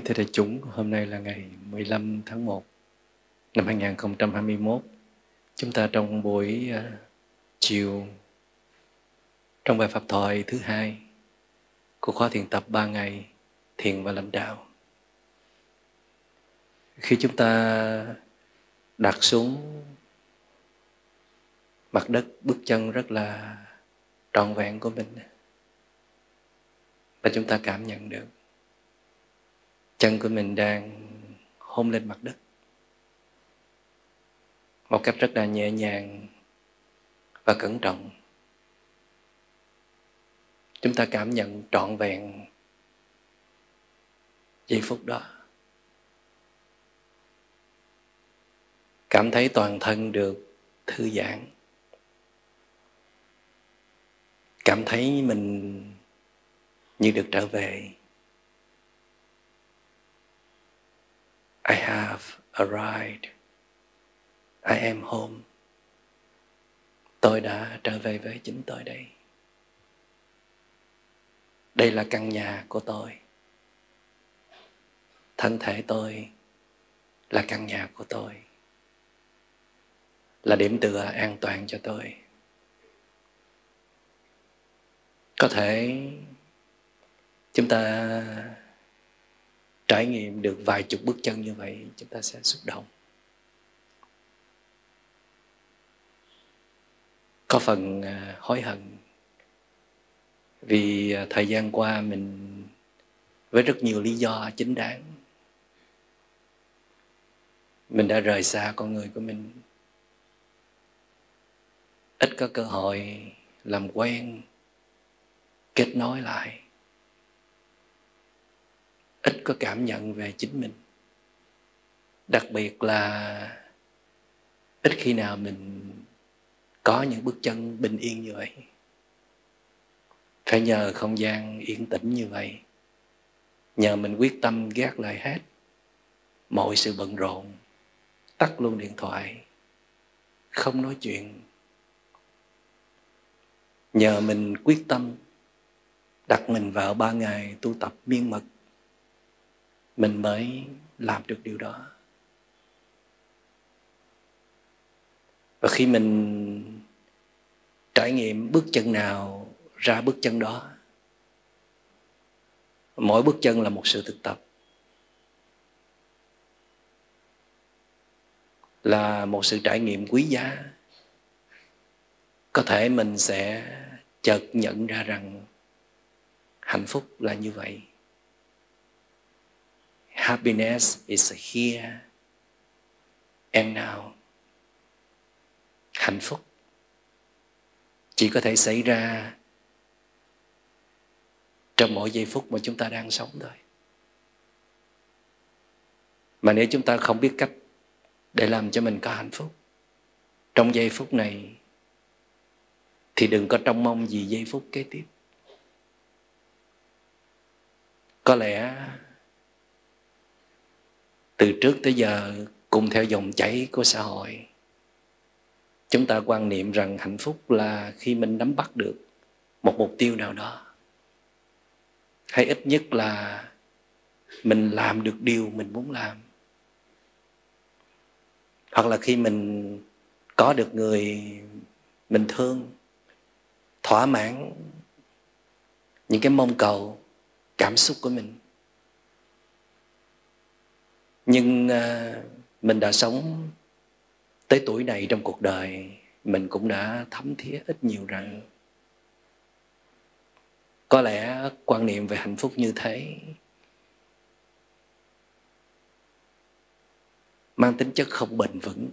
Kính thưa đại chúng, hôm nay là ngày 15 tháng 1 năm 2021. Chúng ta trong buổi chiều, trong bài Pháp thoại thứ hai của khóa thiền tập 3 ngày Thiền và Lãnh Đạo. Khi chúng ta đặt xuống mặt đất bước chân rất là trọn vẹn của mình, và chúng ta cảm nhận được chân của mình đang hôn lên mặt đất một cách rất là nhẹ nhàng và cẩn trọng. Chúng ta cảm nhận trọn vẹn giây phút đó, cảm thấy toàn thân được thư giãn, cảm thấy mình như được trở về. I have arrived. I am home. Tôi đã trở về với chính tôi đây. Đây là căn nhà của tôi. Thân thể tôi là căn nhà của tôi, là điểm tựa an toàn cho tôi. Có thể chúng ta trải nghiệm được vài chục bước chân như vậy, chúng ta sẽ xúc động. Có phần hối hận vì thời gian qua mình với rất nhiều lý do chính đáng, mình đã rời xa con người của mình, ít có cơ hội làm quen, kết nối lại, ít có cảm nhận về chính mình. Đặc biệt là ít khi nào mình có những bước chân bình yên như vậy. Phải nhờ không gian yên tĩnh như vậy, nhờ mình quyết tâm gác lại hết mọi sự bận rộn, tắt luôn điện thoại, không nói chuyện. Nhờ mình quyết tâm đặt mình vào 3 ngày tu tập miên mật, mình mới làm được điều đó. Và khi mình trải nghiệm bước chân nào ra bước chân đó, mỗi bước chân là một sự thực tập, là một sự trải nghiệm quý giá. Có thể mình sẽ chợt nhận ra rằng hạnh phúc là như vậy. Happiness is here and now. Hạnh phúc chỉ có thể xảy ra trong mỗi giây phút mà chúng ta đang sống thôi. Mà nếu chúng ta không biết cách để làm cho mình có hạnh phúc trong giây phút này, thì đừng có trông mong gì giây phút kế tiếp. Có lẽ từ trước tới giờ, cùng theo dòng chảy của xã hội, chúng ta quan niệm rằng hạnh phúc là khi mình nắm bắt được một mục tiêu nào đó, hay ít nhất là mình làm được điều mình muốn làm, hoặc là khi mình có được người mình thương, thỏa mãn những cái mong cầu cảm xúc của mình. Nhưng mình đã sống tới tuổi này trong cuộc đời, mình cũng đã thấm thía ít nhiều rằng có lẽ quan niệm về hạnh phúc như thế mang tính chất không bền vững,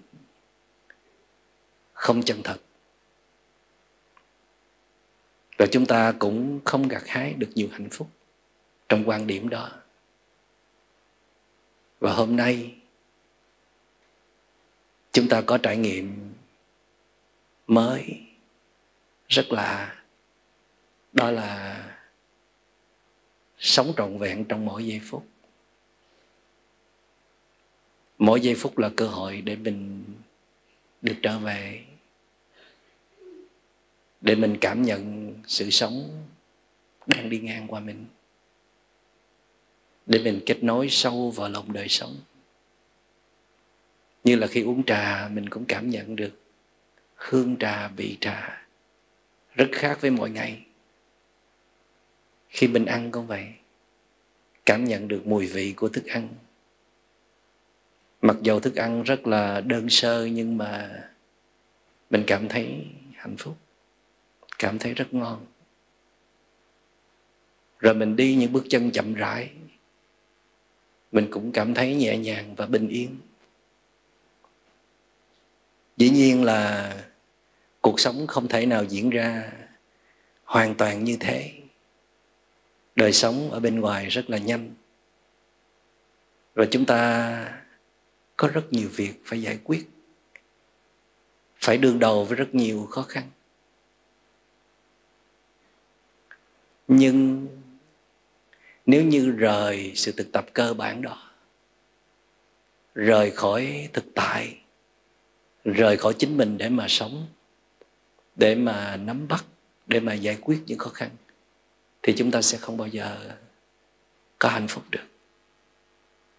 không chân thật. Và chúng ta cũng không gặt hái được nhiều hạnh phúc trong quan điểm đó. Và hôm nay chúng ta có trải nghiệm mới rất là, đó là sống trọn vẹn trong mỗi giây phút. Mỗi giây phút là cơ hội để mình được trở về, để mình cảm nhận sự sống đang đi ngang qua mình. để mình kết nối sâu vào lòng đời sống. Như là khi uống trà, mình cũng cảm nhận được hương trà, vị trà rất khác với mọi ngày. Khi mình ăn cũng vậy, cảm nhận được mùi vị của thức ăn. Mặc dù thức ăn rất là đơn sơ, nhưng mà mình cảm thấy hạnh phúc, cảm thấy rất ngon. Rồi mình đi những bước chân chậm rãi, mình cũng cảm thấy nhẹ nhàng và bình yên. Dĩ nhiên là cuộc sống không thể nào diễn ra hoàn toàn như thế. Đời sống ở bên ngoài rất là nhanh, và chúng ta có rất nhiều việc phải giải quyết, phải đương đầu với rất nhiều khó khăn. Nhưng nếu như rời sự thực tập cơ bản đó, rời khỏi thực tại, rời khỏi chính mình để mà sống, để mà nắm bắt, để mà giải quyết những khó khăn, thì chúng ta sẽ không bao giờ có hạnh phúc được.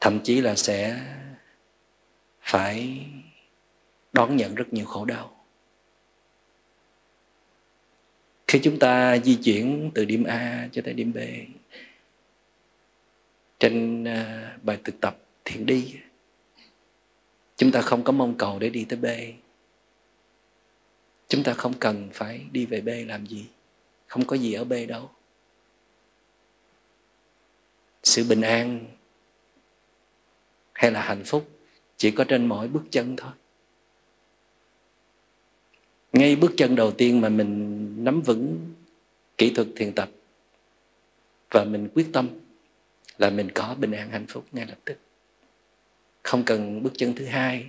Thậm chí là sẽ phải đón nhận rất nhiều khổ đau. Khi chúng ta di chuyển từ điểm A cho tới điểm B, trên bài thực tập thiền đi, chúng ta không có mong cầu để đi tới B. Chúng ta không cần phải đi về B làm gì, không có gì ở B đâu. Sự bình an hay là hạnh phúc chỉ có trên mỗi bước chân thôi. Ngay bước chân đầu tiên mà mình nắm vững kỹ thuật thiền tập và mình quyết tâm là mình có bình an hạnh phúc ngay lập tức. Không cần bước chân thứ hai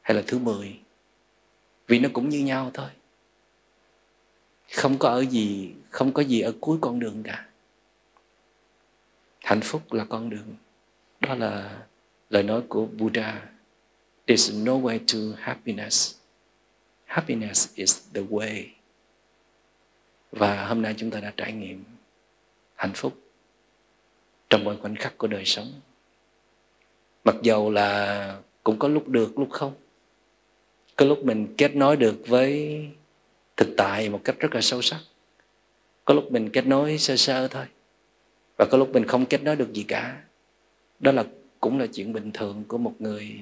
hay là thứ 10, vì nó cũng như nhau thôi. Không có gì ở cuối con đường cả. Hạnh phúc là con đường. Đó là lời nói của Buddha. There's no way to happiness. Happiness is the way. Và hôm nay chúng ta đã trải nghiệm hạnh phúc trong mọi khoảnh khắc của đời sống. Mặc dầu là cũng có lúc được, lúc không. Có lúc mình kết nối được với thực tại một cách rất là sâu sắc. Có lúc mình kết nối sơ sơ thôi. Và có lúc mình không kết nối được gì cả. Đó là cũng là chuyện bình thường của một người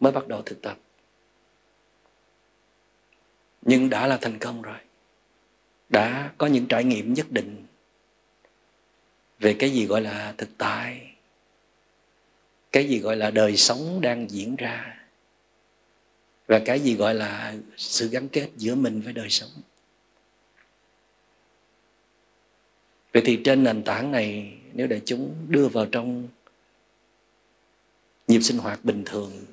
mới bắt đầu thực tập. Nhưng đã là thành công rồi. Đã có những trải nghiệm nhất định về cái gì gọi là thực tại, cái gì gọi là đời sống đang diễn ra, và cái gì gọi là sự gắn kết giữa mình với đời sống. Vậy thì trên nền tảng này, nếu để chúng đưa vào trong nhịp sinh hoạt bình thường,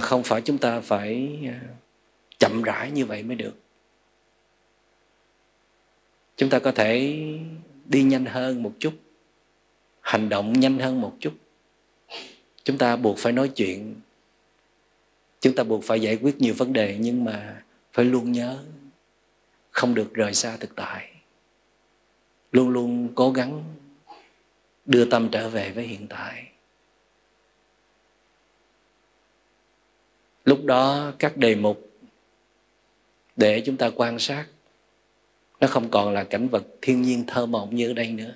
không phải chúng ta phải chậm rãi như vậy mới được. Chúng ta có thể đi nhanh hơn một chút, hành động nhanh hơn một chút. Chúng ta buộc phải nói chuyện, chúng ta buộc phải giải quyết nhiều vấn đề, nhưng mà phải luôn nhớ không được rời xa thực tại. Luôn luôn cố gắng đưa tâm trở về với hiện tại. Lúc đó các đề mục để chúng ta quan sát nó không còn là cảnh vật thiên nhiên thơ mộng như ở đây nữa,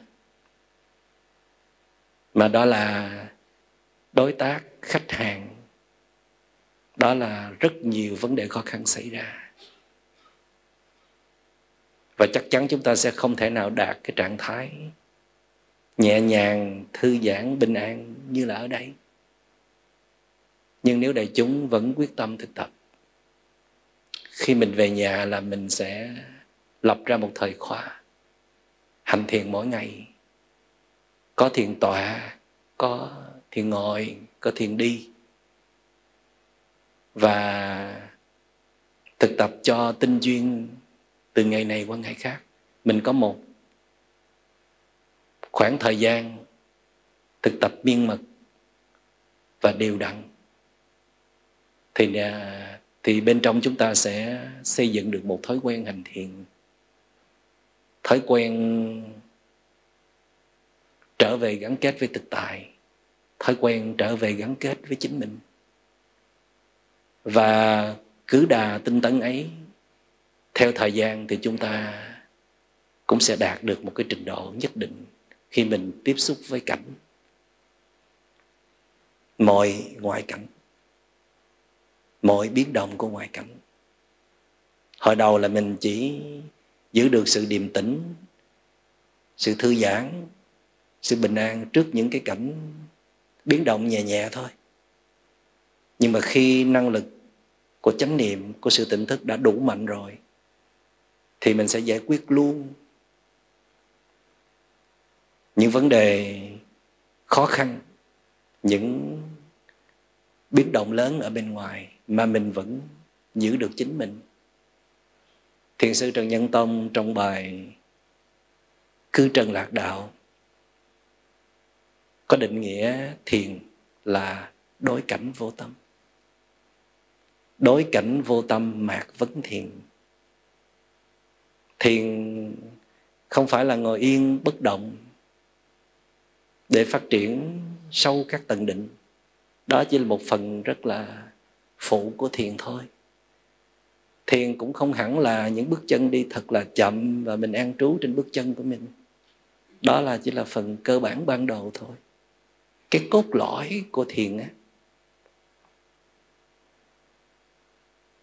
mà đó là đối tác, khách hàng. Đó là rất nhiều vấn đề khó khăn xảy ra. Và chắc chắn chúng ta sẽ không thể nào đạt cái trạng thái nhẹ nhàng, thư giãn, bình an như là ở đây. Nhưng nếu đại chúng vẫn quyết tâm thực tập, khi mình về nhà là mình sẽ lập ra một thời khóa hành thiền mỗi ngày. Có thiền tọa, có thiền ngồi, có thiền đi. Và thực tập cho tinh duyên từ ngày này qua ngày khác. Mình có một khoảng thời gian thực tập miên mật và đều đặn, thì bên trong chúng ta sẽ xây dựng được một thói quen hành thiền, thói quen trở về gắn kết với thực tại, thói quen trở về gắn kết với chính mình. Và cứ đà tinh tấn ấy, theo thời gian thì chúng ta cũng sẽ đạt được một cái trình độ nhất định khi mình tiếp xúc với cảnh, mọi ngoại cảnh, mọi biến động của ngoại cảnh. Hồi đầu là mình chỉ giữ được sự điềm tĩnh, sự thư giãn, sự bình an trước những cái cảnh biến động nhẹ nhẹ thôi. Nhưng mà khi năng lực của chánh niệm, của sự tỉnh thức đã đủ mạnh rồi, thì mình sẽ giải quyết luôn những vấn đề khó khăn, những biến động lớn ở bên ngoài mà mình vẫn giữ được chính mình. Thiền sư Trần Nhân Tông trong bài Cư Trần Lạc Đạo có định nghĩa thiền là đối cảnh vô tâm. Đối cảnh vô tâm mạt vấn thiền. Thiền không phải là ngồi yên bất động để phát triển sâu các tầng định. Đó chỉ là một phần rất là phụ của thiền thôi. Thiền cũng không hẳn là những bước chân đi thật là chậm và mình an trú trên bước chân của mình. Đó là chỉ là phần cơ bản ban đầu thôi. Cái cốt lõi của thiền á,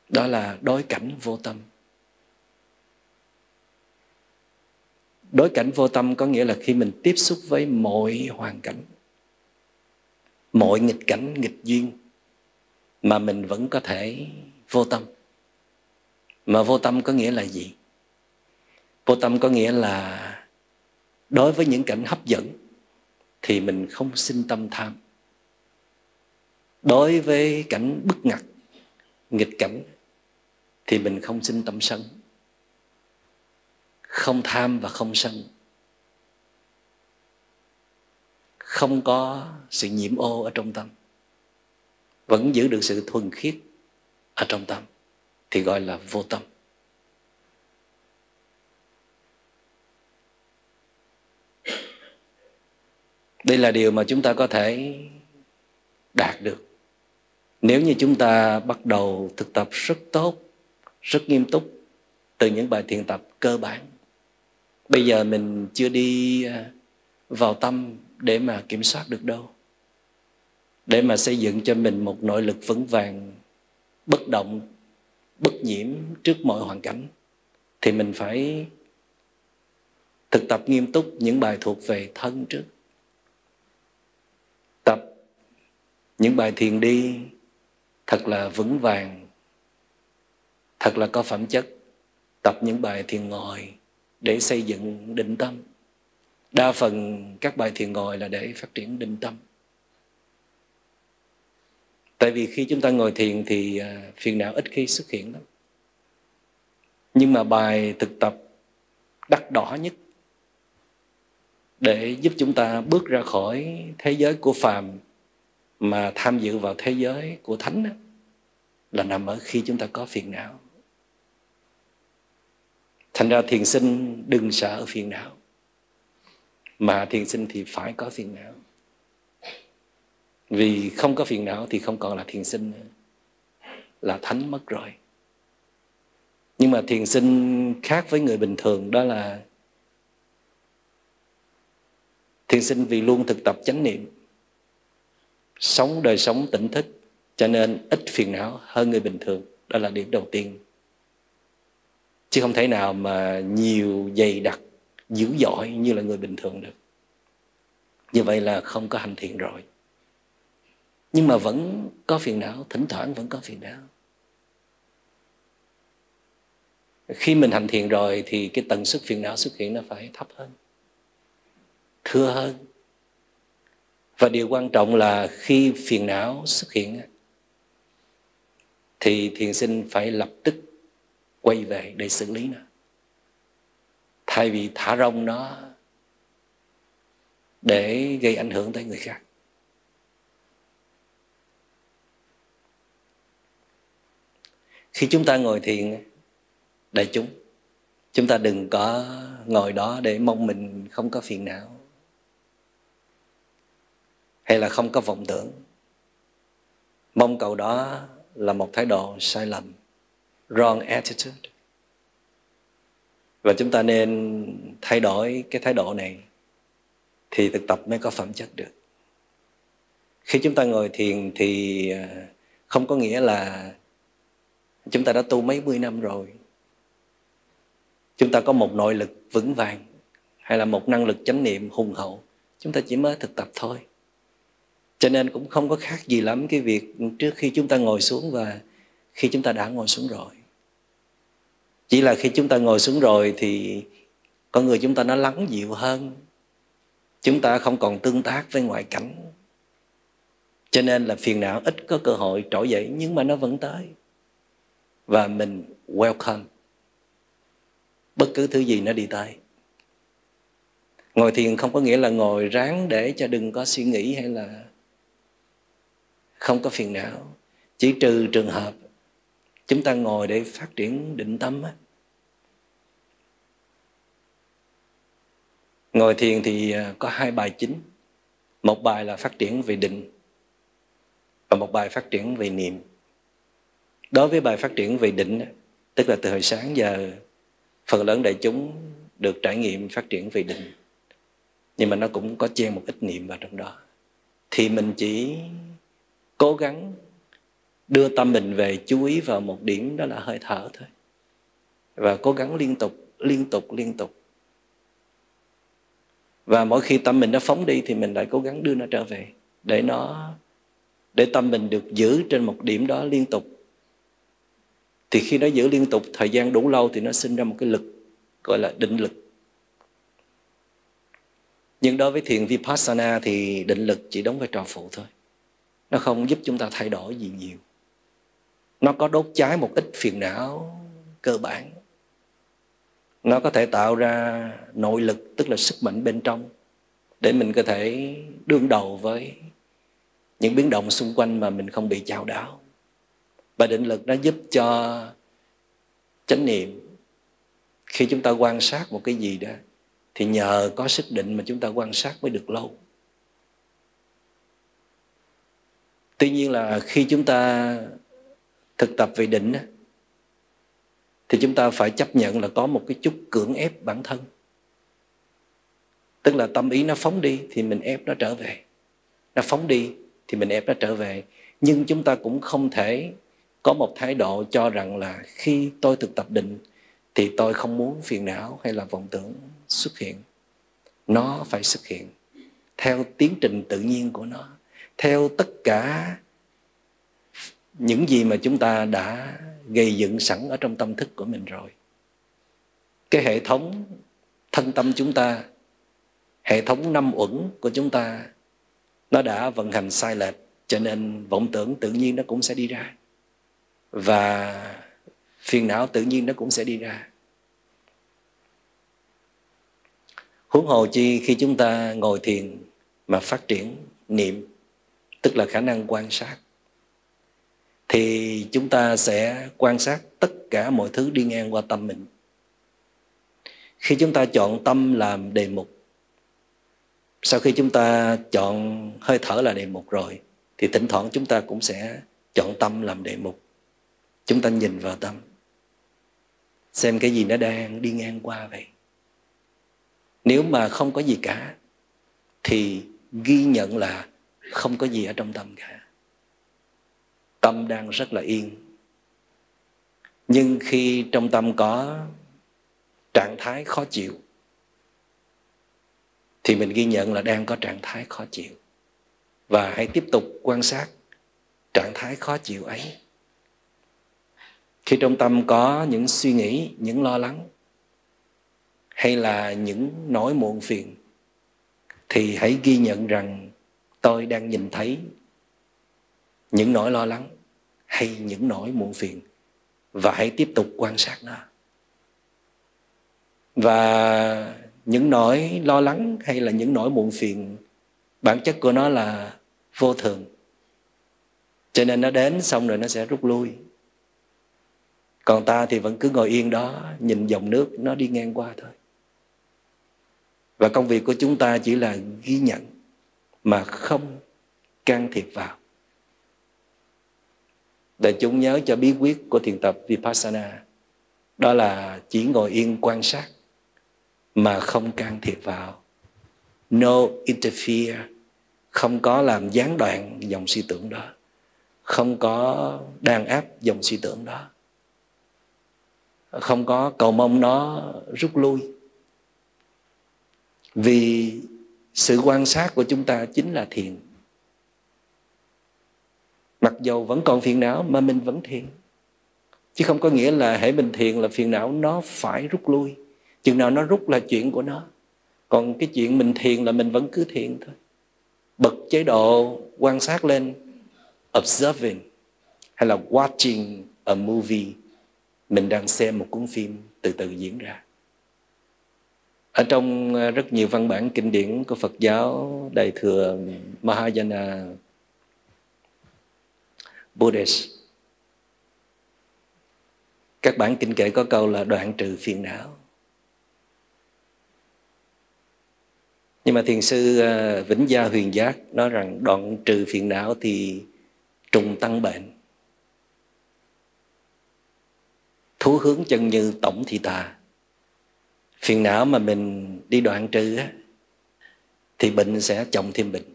đó là đối cảnh vô tâm. Đối cảnh vô tâm có nghĩa là khi mình tiếp xúc với mọi hoàn cảnh, mọi nghịch cảnh, nghịch duyên mà mình vẫn có thể vô tâm. Mà vô tâm có nghĩa là gì? Vô tâm có nghĩa là đối với những cảnh hấp dẫn thì mình không sinh tâm tham. Đối với cảnh bức ngặt, nghịch cảnh thì mình không sinh tâm sân. Không tham và không sân. Không có sự nhiễm ô ở trong tâm. Vẫn giữ được sự thuần khiết ở trong tâm thì gọi là vô tâm. Đây là điều mà chúng ta có thể đạt được nếu như chúng ta bắt đầu thực tập rất tốt, rất nghiêm túc từ những bài thiền tập cơ bản. Bây giờ mình chưa đi vào tâm để mà kiểm soát được đâu, để mà xây dựng cho mình một nội lực vững vàng, bất động, bất nhiễm trước mọi hoàn cảnh, thì mình phải thực tập nghiêm túc những bài thuộc về thân trước. Tập những bài thiền đi thật là vững vàng, thật là có phẩm chất. Tập những bài thiền ngồi để xây dựng định tâm. Đa phần các bài thiền ngồi là để phát triển định tâm. Tại vì khi chúng ta ngồi thiền thì phiền não ít khi xuất hiện lắm. Nhưng mà bài thực tập đắt đỏ nhất để giúp chúng ta bước ra khỏi thế giới của phàm mà tham dự vào thế giới của thánh đó, là nằm ở khi chúng ta có phiền não. Thành ra thiền sinh đừng sợ phiền não, mà thiền sinh thì phải có phiền não. Vì không có phiền não thì không còn là thiền sinh nữa, là thánh mất rồi. Nhưng mà thiền sinh khác với người bình thường, đó là thiền sinh vì luôn thực tập chánh niệm, sống đời sống tỉnh thức, cho nên ít phiền não hơn người bình thường. Đó là điểm đầu tiên. Chứ không thể nào mà nhiều, dày đặc, dữ dội như là người bình thường được. Như vậy là không có hành thiện rồi. Nhưng mà vẫn có phiền não, thỉnh thoảng vẫn có phiền não. Khi mình hành thiện rồi thì cái tần suất phiền não xuất hiện nó phải thấp hơn, thưa hơn. Và điều quan trọng là khi phiền não xuất hiện thì thiền sinh phải lập tức quay về để xử lý nó, thay vì thả rông nó để gây ảnh hưởng tới người khác. Khi chúng ta ngồi thiền, đại chúng, chúng ta đừng có ngồi đó để mong mình không có phiền não. hay là không có vọng tưởng. Mong cầu đó là một thái độ sai lầm, wrong attitude. Và chúng ta nên thay đổi cái thái độ này thì thực tập mới có phẩm chất được. Khi chúng ta ngồi thiền thì không có nghĩa là chúng ta đã tu mấy mươi năm rồi, chúng ta có một nội lực vững vàng hay là một năng lực chánh niệm hùng hậu. Chúng ta chỉ mới thực tập thôi. Cho nên cũng không có khác gì lắm cái việc trước khi chúng ta ngồi xuống và khi chúng ta đã ngồi xuống rồi. Chỉ là khi chúng ta ngồi xuống rồi thì con người chúng ta nó lắng dịu hơn, chúng ta không còn tương tác với ngoại cảnh, cho nên là phiền não ít có cơ hội trỗi dậy, nhưng mà nó vẫn tới. Và mình welcome bất cứ thứ gì nó đi tới. Ngồi thiền không có nghĩa là ngồi ráng để cho đừng có suy nghĩ hay là không có phiền não. Chỉ trừ trường hợp chúng ta ngồi để phát triển định tâm. Ngồi thiền thì có hai bài chính. Một bài là phát triển về định và một bài phát triển về niệm. Đối với bài phát triển về định, tức là từ hồi sáng giờ phần lớn đại chúng được trải nghiệm phát triển về định, nhưng mà nó cũng có chen một ít niệm vào trong đó. Thì mình chỉ cố gắng đưa tâm mình về chú ý vào một điểm, đó là hơi thở thôi. Và cố gắng liên tục. Và mỗi khi tâm mình nó phóng đi thì mình lại cố gắng đưa nó trở về, để tâm mình được giữ trên một điểm đó liên tục. Thì khi nó giữ liên tục thời gian đủ lâu thì nó sinh ra một cái lực gọi là định lực. Nhưng đối với thiền Vipassana thì định lực chỉ đóng vai trò phụ thôi. Nó không giúp chúng ta thay đổi gì nhiều. Nó có đốt cháy một ít phiền não cơ bản. Nó có thể tạo ra nội lực, tức là sức mạnh bên trong, để mình có thể đương đầu với những biến động xung quanh mà mình không bị chao đảo. Và định lực nó giúp cho chánh niệm. Khi chúng ta quan sát một cái gì đó thì nhờ có sức định mà chúng ta quan sát mới được lâu. Tuy nhiên là khi chúng ta thực tập về định thì chúng ta phải chấp nhận là có một cái chút cưỡng ép bản thân. Tức là tâm ý nó phóng đi thì mình ép nó trở về, nó phóng đi thì mình ép nó trở về. Nhưng chúng ta cũng không thể có một thái độ cho rằng là khi tôi thực tập định thì tôi không muốn phiền não hay là vọng tưởng xuất hiện. Nó phải xuất hiện theo tiến trình tự nhiên của nó, theo tất cả những gì mà chúng ta đã gây dựng sẵn ở trong tâm thức của mình rồi. Cái hệ thống thân tâm chúng ta, hệ thống năm uẩn của chúng ta, nó đã vận hành sai lệch, cho nên vọng tưởng tự nhiên nó cũng sẽ đi ra và phiền não tự nhiên nó cũng sẽ đi ra. Huống hồ chi khi chúng ta ngồi thiền mà phát triển niệm, tức là khả năng quan sát, thì chúng ta sẽ quan sát tất cả mọi thứ đi ngang qua tâm mình. Khi chúng ta chọn tâm làm đề mục, sau khi chúng ta chọn hơi thở là đề mục rồi, thì thỉnh thoảng chúng ta cũng sẽ chọn tâm làm đề mục. Chúng ta nhìn vào tâm, xem cái gì nó đang đi ngang qua vậy. Nếu mà không có gì cả thì ghi nhận là không có gì ở trong tâm cả. Tâm đang rất là yên. Nhưng khi trong tâm có trạng thái khó chịu thì mình ghi nhận là đang có trạng thái khó chịu. Và hãy tiếp tục quan sát trạng thái khó chịu ấy. Khi trong tâm có những suy nghĩ, những lo lắng hay là những nỗi muộn phiền thì hãy ghi nhận rằng tôi đang nhìn thấy những nỗi lo lắng hay những nỗi muộn phiền, và hãy tiếp tục quan sát nó. Và những nỗi lo lắng hay là những nỗi muộn phiền, bản chất của nó là vô thường, cho nên nó đến xong rồi nó sẽ rút lui. Còn ta thì vẫn cứ ngồi yên đó, nhìn dòng nước nó đi ngang qua thôi. Và công việc của chúng ta chỉ là ghi nhận mà không can thiệp vào. Để chúng nhớ cho bí quyết của thiền tập Vipassana, đó là chỉ ngồi yên quan sát mà không can thiệp vào. No interfere, không có làm gián đoạn dòng suy tưởng đó, không có đàn áp dòng suy tưởng đó, không có cầu mong nó rút lui. Vì sự quan sát của chúng ta chính là thiền. Mặc dù vẫn còn phiền não mà mình vẫn thiền, chứ không có nghĩa là hễ mình thiền là phiền não nó phải rút lui. Chừng nào nó rút là chuyện của nó, còn cái chuyện mình thiền là mình vẫn cứ thiền thôi. Bật chế độ quan sát lên, observing, hay là watching a movie. Mình đang xem một cuốn phim từ từ diễn ra. Ở trong rất nhiều văn bản kinh điển của Phật giáo Đại thừa Mahayana Buddhist, các bản kinh kệ có câu là đoạn trừ phiền não. Nhưng mà thiền sư Vĩnh Gia Huyền Giác nói rằng đoạn trừ phiền não thì trùng tăng bệnh, thú hướng chân như tổng thị tà. Phiền não mà mình đi đoạn trừ á, thì bệnh sẽ chồng thêm bệnh,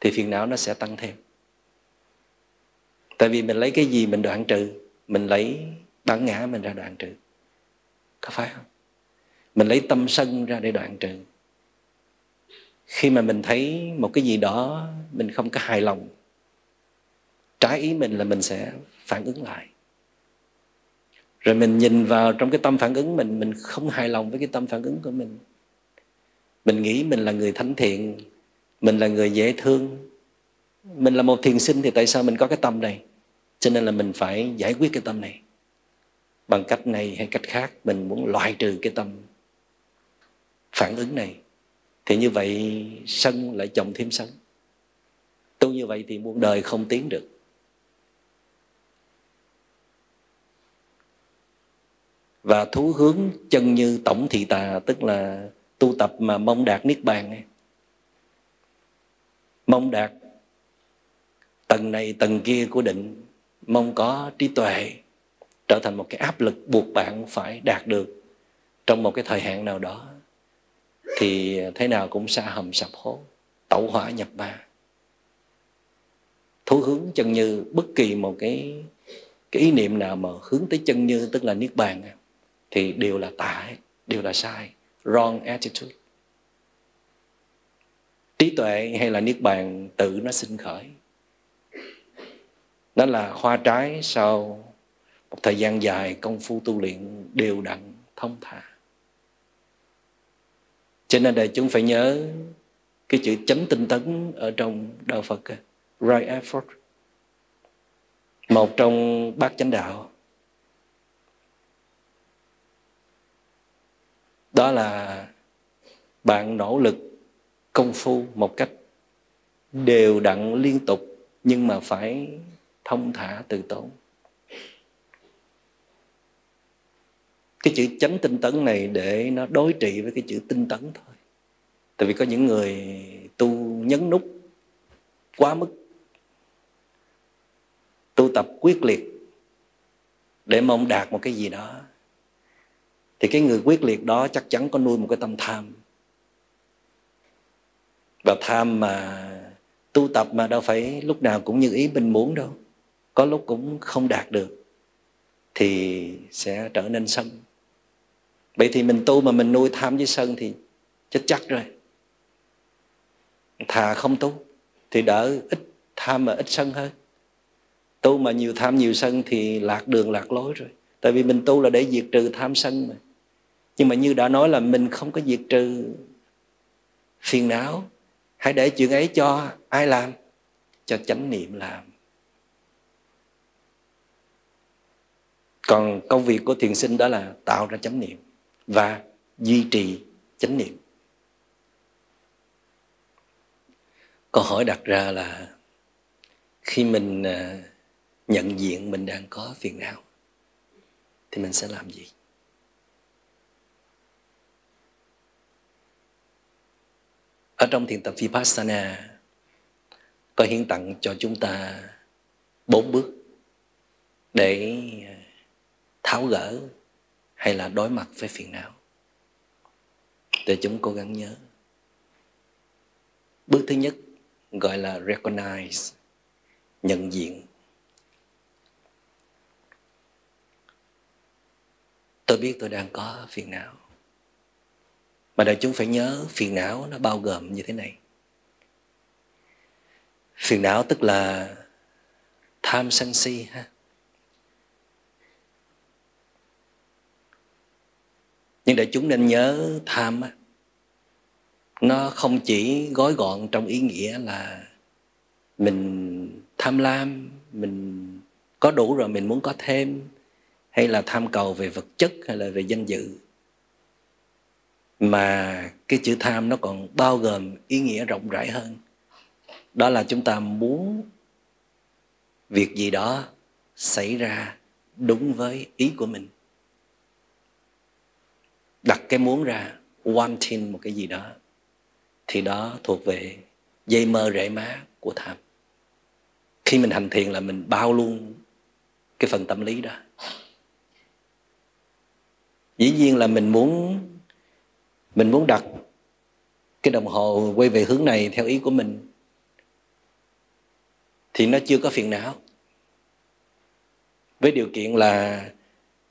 thì phiền não nó sẽ tăng thêm. Tại vì mình lấy cái gì mình đoạn trừ, mình lấy bản ngã mình ra đoạn trừ, có phải không? Mình lấy tâm sân ra để đoạn trừ. Khi mà mình thấy một cái gì đó mình không có hài lòng, trái ý mình là mình sẽ phản ứng lại. Rồi mình nhìn vào trong cái tâm phản ứng mình không hài lòng với cái tâm phản ứng của mình. Mình nghĩ mình là người thánh thiện, mình là người dễ thương, mình là một thiền sinh, thì tại sao mình có cái tâm này? Cho nên là mình phải giải quyết cái tâm này bằng cách này hay cách khác. Mình muốn loại trừ cái tâm phản ứng này, thì như vậy sân lại chồng thêm sân. Tu như vậy thì muôn đời không tiến được. Và thú hướng chân như tổng thị tà, tức là tu tập mà mong đạt niết bàn ấy. Mong đạt tầng này tầng kia của định, mong có trí tuệ, trở thành một cái áp lực buộc bạn phải đạt được trong một cái thời hạn nào đó, thì thế nào cũng sa hầm sập hố, tẩu hỏa nhập ma. Thú hướng chân như, bất kỳ một cái ý niệm nào mà hướng tới chân như, tức là niết bàn, thì đều là tà, đều là sai, wrong attitude. Trí tuệ hay là niết bàn tự nó sinh khởi, nó là hoa trái sau một thời gian dài công phu tu luyện đều đặn thông thả. Cho nên đại chúng phải nhớ cái chữ chánh tinh tấn ở trong đạo Phật, right effort, một trong bát chánh đạo. Đó là bạn nỗ lực công phu một cách đều đặn liên tục, nhưng mà phải thông thả từ tốn. Cái chữ chánh tinh tấn này để nó đối trị với cái chữ tinh tấn thôi. Tại vì có những người tu nhấn nút quá mức, tu tập quyết liệt để mong đạt một cái gì đó, thì cái người quyết liệt đó chắc chắn có nuôi một cái tâm tham. Và tham mà tu tập mà đâu phải lúc nào cũng như ý mình muốn đâu, có lúc cũng không đạt được, thì sẽ trở nên sân. Vậy thì mình tu mà mình nuôi tham với sân thì chết chắc rồi. Thà không tu thì đỡ ít tham mà ít sân hơn. Tu mà nhiều tham nhiều sân thì lạc đường lạc lối rồi. Tại vì mình tu là để diệt trừ tham sân mà. Nhưng mà như đã nói là mình không có diệt trừ phiền não. Hãy để chuyện ấy cho ai làm? Cho chánh niệm làm. Còn công việc của thiền sinh đó là tạo ra chánh niệm và duy trì chánh niệm. Câu hỏi đặt ra là khi mình nhận diện mình đang có phiền não thì mình sẽ làm gì? Ở trong thiền tập Vipassana có hiến tặng cho chúng ta 4 bước để tháo gỡ hay là đối mặt với phiền não. Để chúng cố gắng nhớ. Bước thứ nhất gọi là recognize, nhận diện. Tôi biết tôi đang có phiền não. Mà đại chúng phải nhớ phiền não nó bao gồm như thế này. Phiền não tức là tham sân si ha. Nhưng đại chúng nên nhớ tham á, nó không chỉ gói gọn trong ý nghĩa là mình tham lam, mình có đủ rồi mình muốn có thêm, hay là tham cầu về vật chất hay là về danh dự. Mà cái chữ tham nó còn bao gồm ý nghĩa rộng rãi hơn. Đó là chúng ta muốn việc gì đó xảy ra đúng với ý của mình. Đặt cái muốn ra, wanting một cái gì đó, thì đó thuộc về dây mơ rễ má của tham. Khi mình hành thiền là mình bao luôn cái phần tâm lý đó. Dĩ nhiên là mình muốn đặt cái đồng hồ quay về hướng này theo ý của mình thì nó chưa có phiền não. Với điều kiện là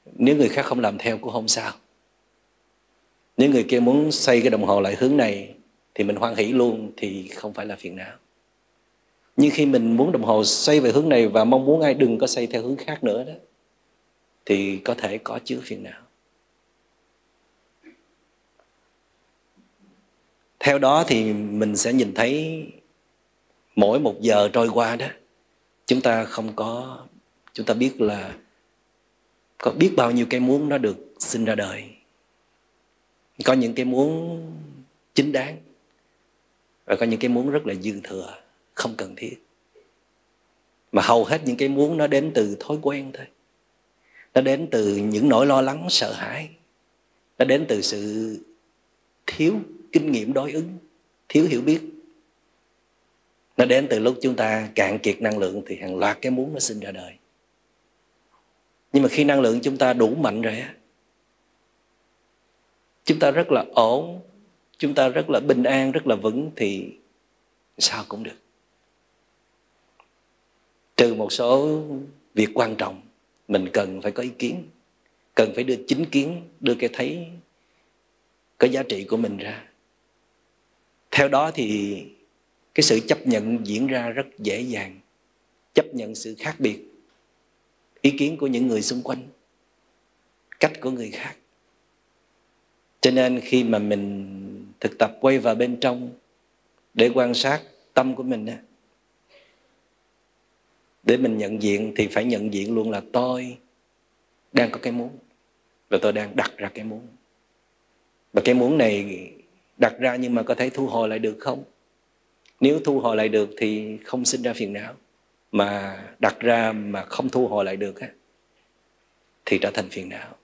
nếu người khác không làm theo cũng không sao. Nếu người kia muốn xây cái đồng hồ lại hướng này thì mình hoan hỷ luôn thì không phải là phiền não. Nhưng khi mình muốn đồng hồ xây về hướng này và mong muốn ai đừng có xây theo hướng khác nữa đó thì có thể có chứa phiền não. Theo đó thì mình sẽ nhìn thấy mỗi một giờ trôi qua đó, chúng ta biết là có biết bao nhiêu cái muốn nó được sinh ra đời. Có những cái muốn chính đáng và có những cái muốn rất là dư thừa, không cần thiết. Mà hầu hết những cái muốn nó đến từ thói quen thôi. Nó đến từ những nỗi lo lắng, sợ hãi. Nó đến từ sự thiếu kinh nghiệm đối ứng, thiếu hiểu biết. Nó đến từ lúc chúng ta cạn kiệt năng lượng thì hàng loạt cái muốn nó sinh ra đời. Nhưng mà khi năng lượng chúng ta đủ mạnh rồi á, chúng ta rất là ổn, chúng ta rất là bình an, rất là vững thì sao cũng được. Trừ một số việc quan trọng mình cần phải có ý kiến, cần phải đưa chính kiến, đưa cái thấy có giá trị của mình ra. Theo đó thì cái sự chấp nhận diễn ra rất dễ dàng. Chấp nhận sự khác biệt, ý kiến của những người xung quanh, cách của người khác. Cho nên khi mà mình thực tập quay vào bên trong để quan sát tâm của mình, để mình nhận diện thì phải nhận diện luôn là tôi đang có cái muốn và tôi đang đặt ra cái muốn. Và cái muốn này đặt ra nhưng mà có thể thu hồi lại được không? Nếu thu hồi lại được thì không sinh ra phiền não. Mà đặt ra mà không thu hồi lại được thì trở thành phiền não.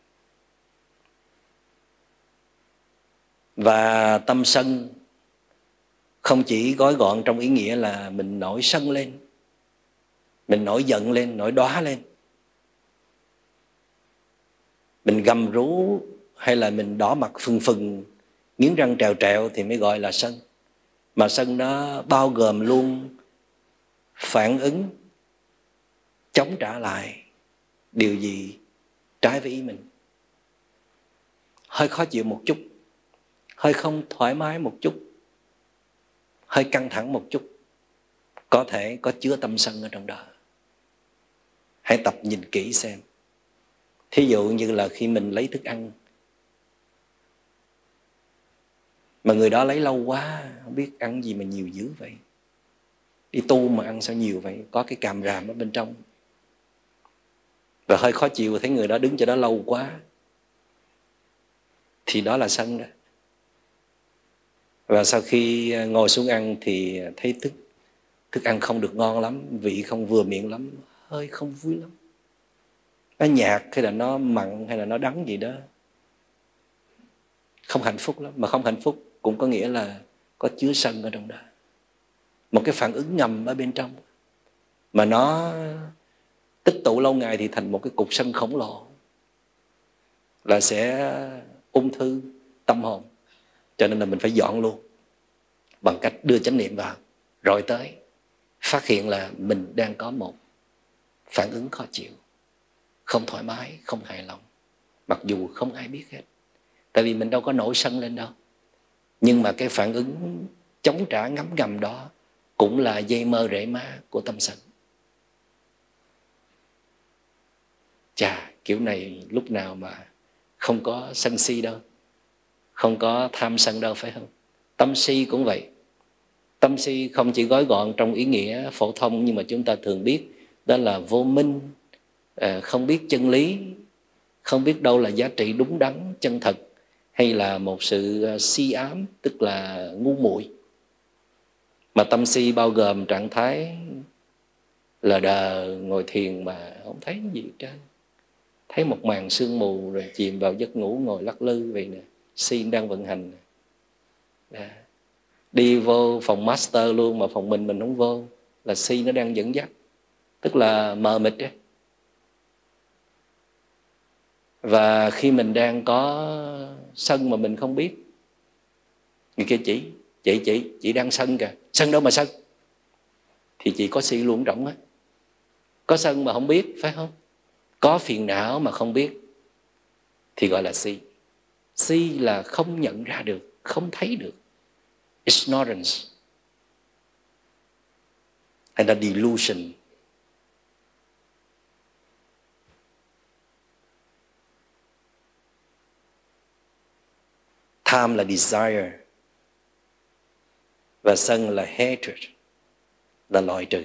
Và tâm sân không chỉ gói gọn trong ý nghĩa là mình nổi sân lên, mình nổi giận lên, nổi đóa lên, mình gầm rú hay là mình đỏ mặt phừng phừng, nghiến răng trèo trèo thì mới gọi là sân. Mà sân nó bao gồm luôn phản ứng chống trả lại điều gì trái với ý mình. Hơi khó chịu một chút, hơi không thoải mái một chút, hơi căng thẳng một chút, có thể có chứa tâm sân ở trong đó. Hãy tập nhìn kỹ xem. Thí dụ như là khi mình lấy thức ăn mà người đó lấy lâu quá, không biết ăn gì mà nhiều dữ vậy, đi tu mà ăn sao nhiều vậy, có cái càm ràm ở bên trong. Và hơi khó chịu thấy người đó đứng chỗ đó lâu quá thì đó là sân đó. Và sau khi ngồi xuống ăn thì thấy thức ăn không được ngon lắm, vị không vừa miệng lắm, hơi không vui lắm. Nó nhạt hay là nó mặn hay là nó đắng gì đó, không hạnh phúc lắm. Mà không hạnh phúc cũng có nghĩa là có chứa sân ở trong đó. một cái phản ứng ngầm ở bên trong, mà nó tích tụ lâu ngày thì thành một cái cục sân khổng lồ, là sẽ ung thư tâm hồn. Cho nên là mình phải dọn luôn bằng cách đưa chánh niệm vào, rồi tới phát hiện là mình đang có một phản ứng khó chịu, không thoải mái, không hài lòng, mặc dù không ai biết hết. Tại vì mình đâu có nổi sân lên đâu. Nhưng mà cái phản ứng chống trả ngấm ngầm đó cũng là dây mơ rễ má của tâm sân. Chà, kiểu này lúc nào mà không có sân si đâu, không có tham sân đâu, phải không? Tâm si cũng vậy. Tâm si không chỉ gói gọn trong ý nghĩa phổ thông nhưng mà chúng ta thường biết, đó là vô minh, không biết chân lý, không biết đâu là giá trị đúng đắn, chân thật, hay là một sự si ám, tức là ngu muội. Mà tâm si bao gồm trạng thái lờ đờ, ngồi thiền mà không thấy gì hết, thấy một màn sương mù rồi chìm vào giấc ngủ, ngồi lắc lư vậy nè, si đang vận hành. Đi vô phòng master luôn mà phòng mình không vô, là si nó đang dẫn dắt, tức là mờ mịt ấy. Và khi mình đang có sân mà mình không biết, người kia chị đang sân kìa. Sân đâu mà sân, thì chị có si luôn rộng á. Có sân mà không biết, phải không? Có phiền não mà không biết thì gọi là si. Si là không nhận ra được, không thấy được, ignorance hay là delusion. Tham là desire, và sân là hatred, là loại trừ.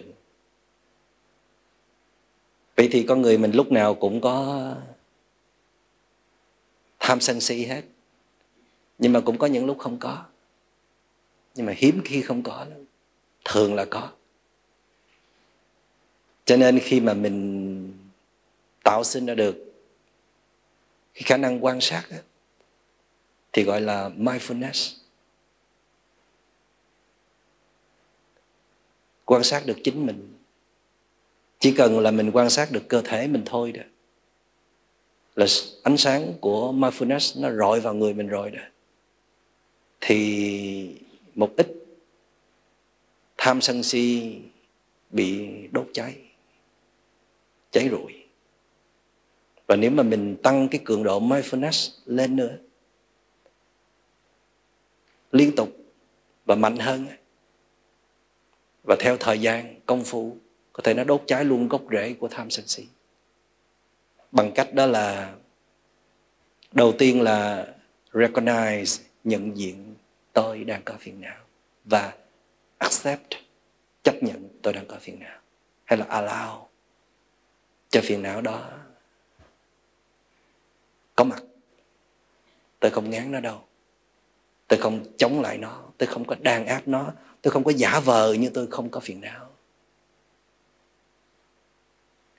Vậy thì con người mình lúc nào cũng có tham sân si hết, nhưng mà cũng có những lúc không có, nhưng mà hiếm khi không có lắm, thường là có. Cho nên khi mà mình tạo sinh ra được cái khả năng quan sát đó, thì gọi là mindfulness. Quan sát được chính mình. Chỉ cần là mình quan sát được cơ thể mình thôi đó, là ánh sáng của mindfulness nó rọi vào người mình rồi đó, thì một ít tham sân si bị đốt cháy, cháy rụi. Và nếu mà mình tăng cái cường độ mindfulness lên nữa, liên tục và mạnh hơn, và theo thời gian, công phu, có thể nó đốt cháy luôn gốc rễ của tham sân si. Bằng cách đó là đầu tiên là recognize, nhận diện tôi đang có phiền não, và accept, chấp nhận tôi đang có phiền não, hay là allow cho phiền não đó có mặt. Tôi không ngán nó đâu, tôi không chống lại nó, tôi không có đàn áp nó, tôi không có giả vờ như tôi không có phiền não.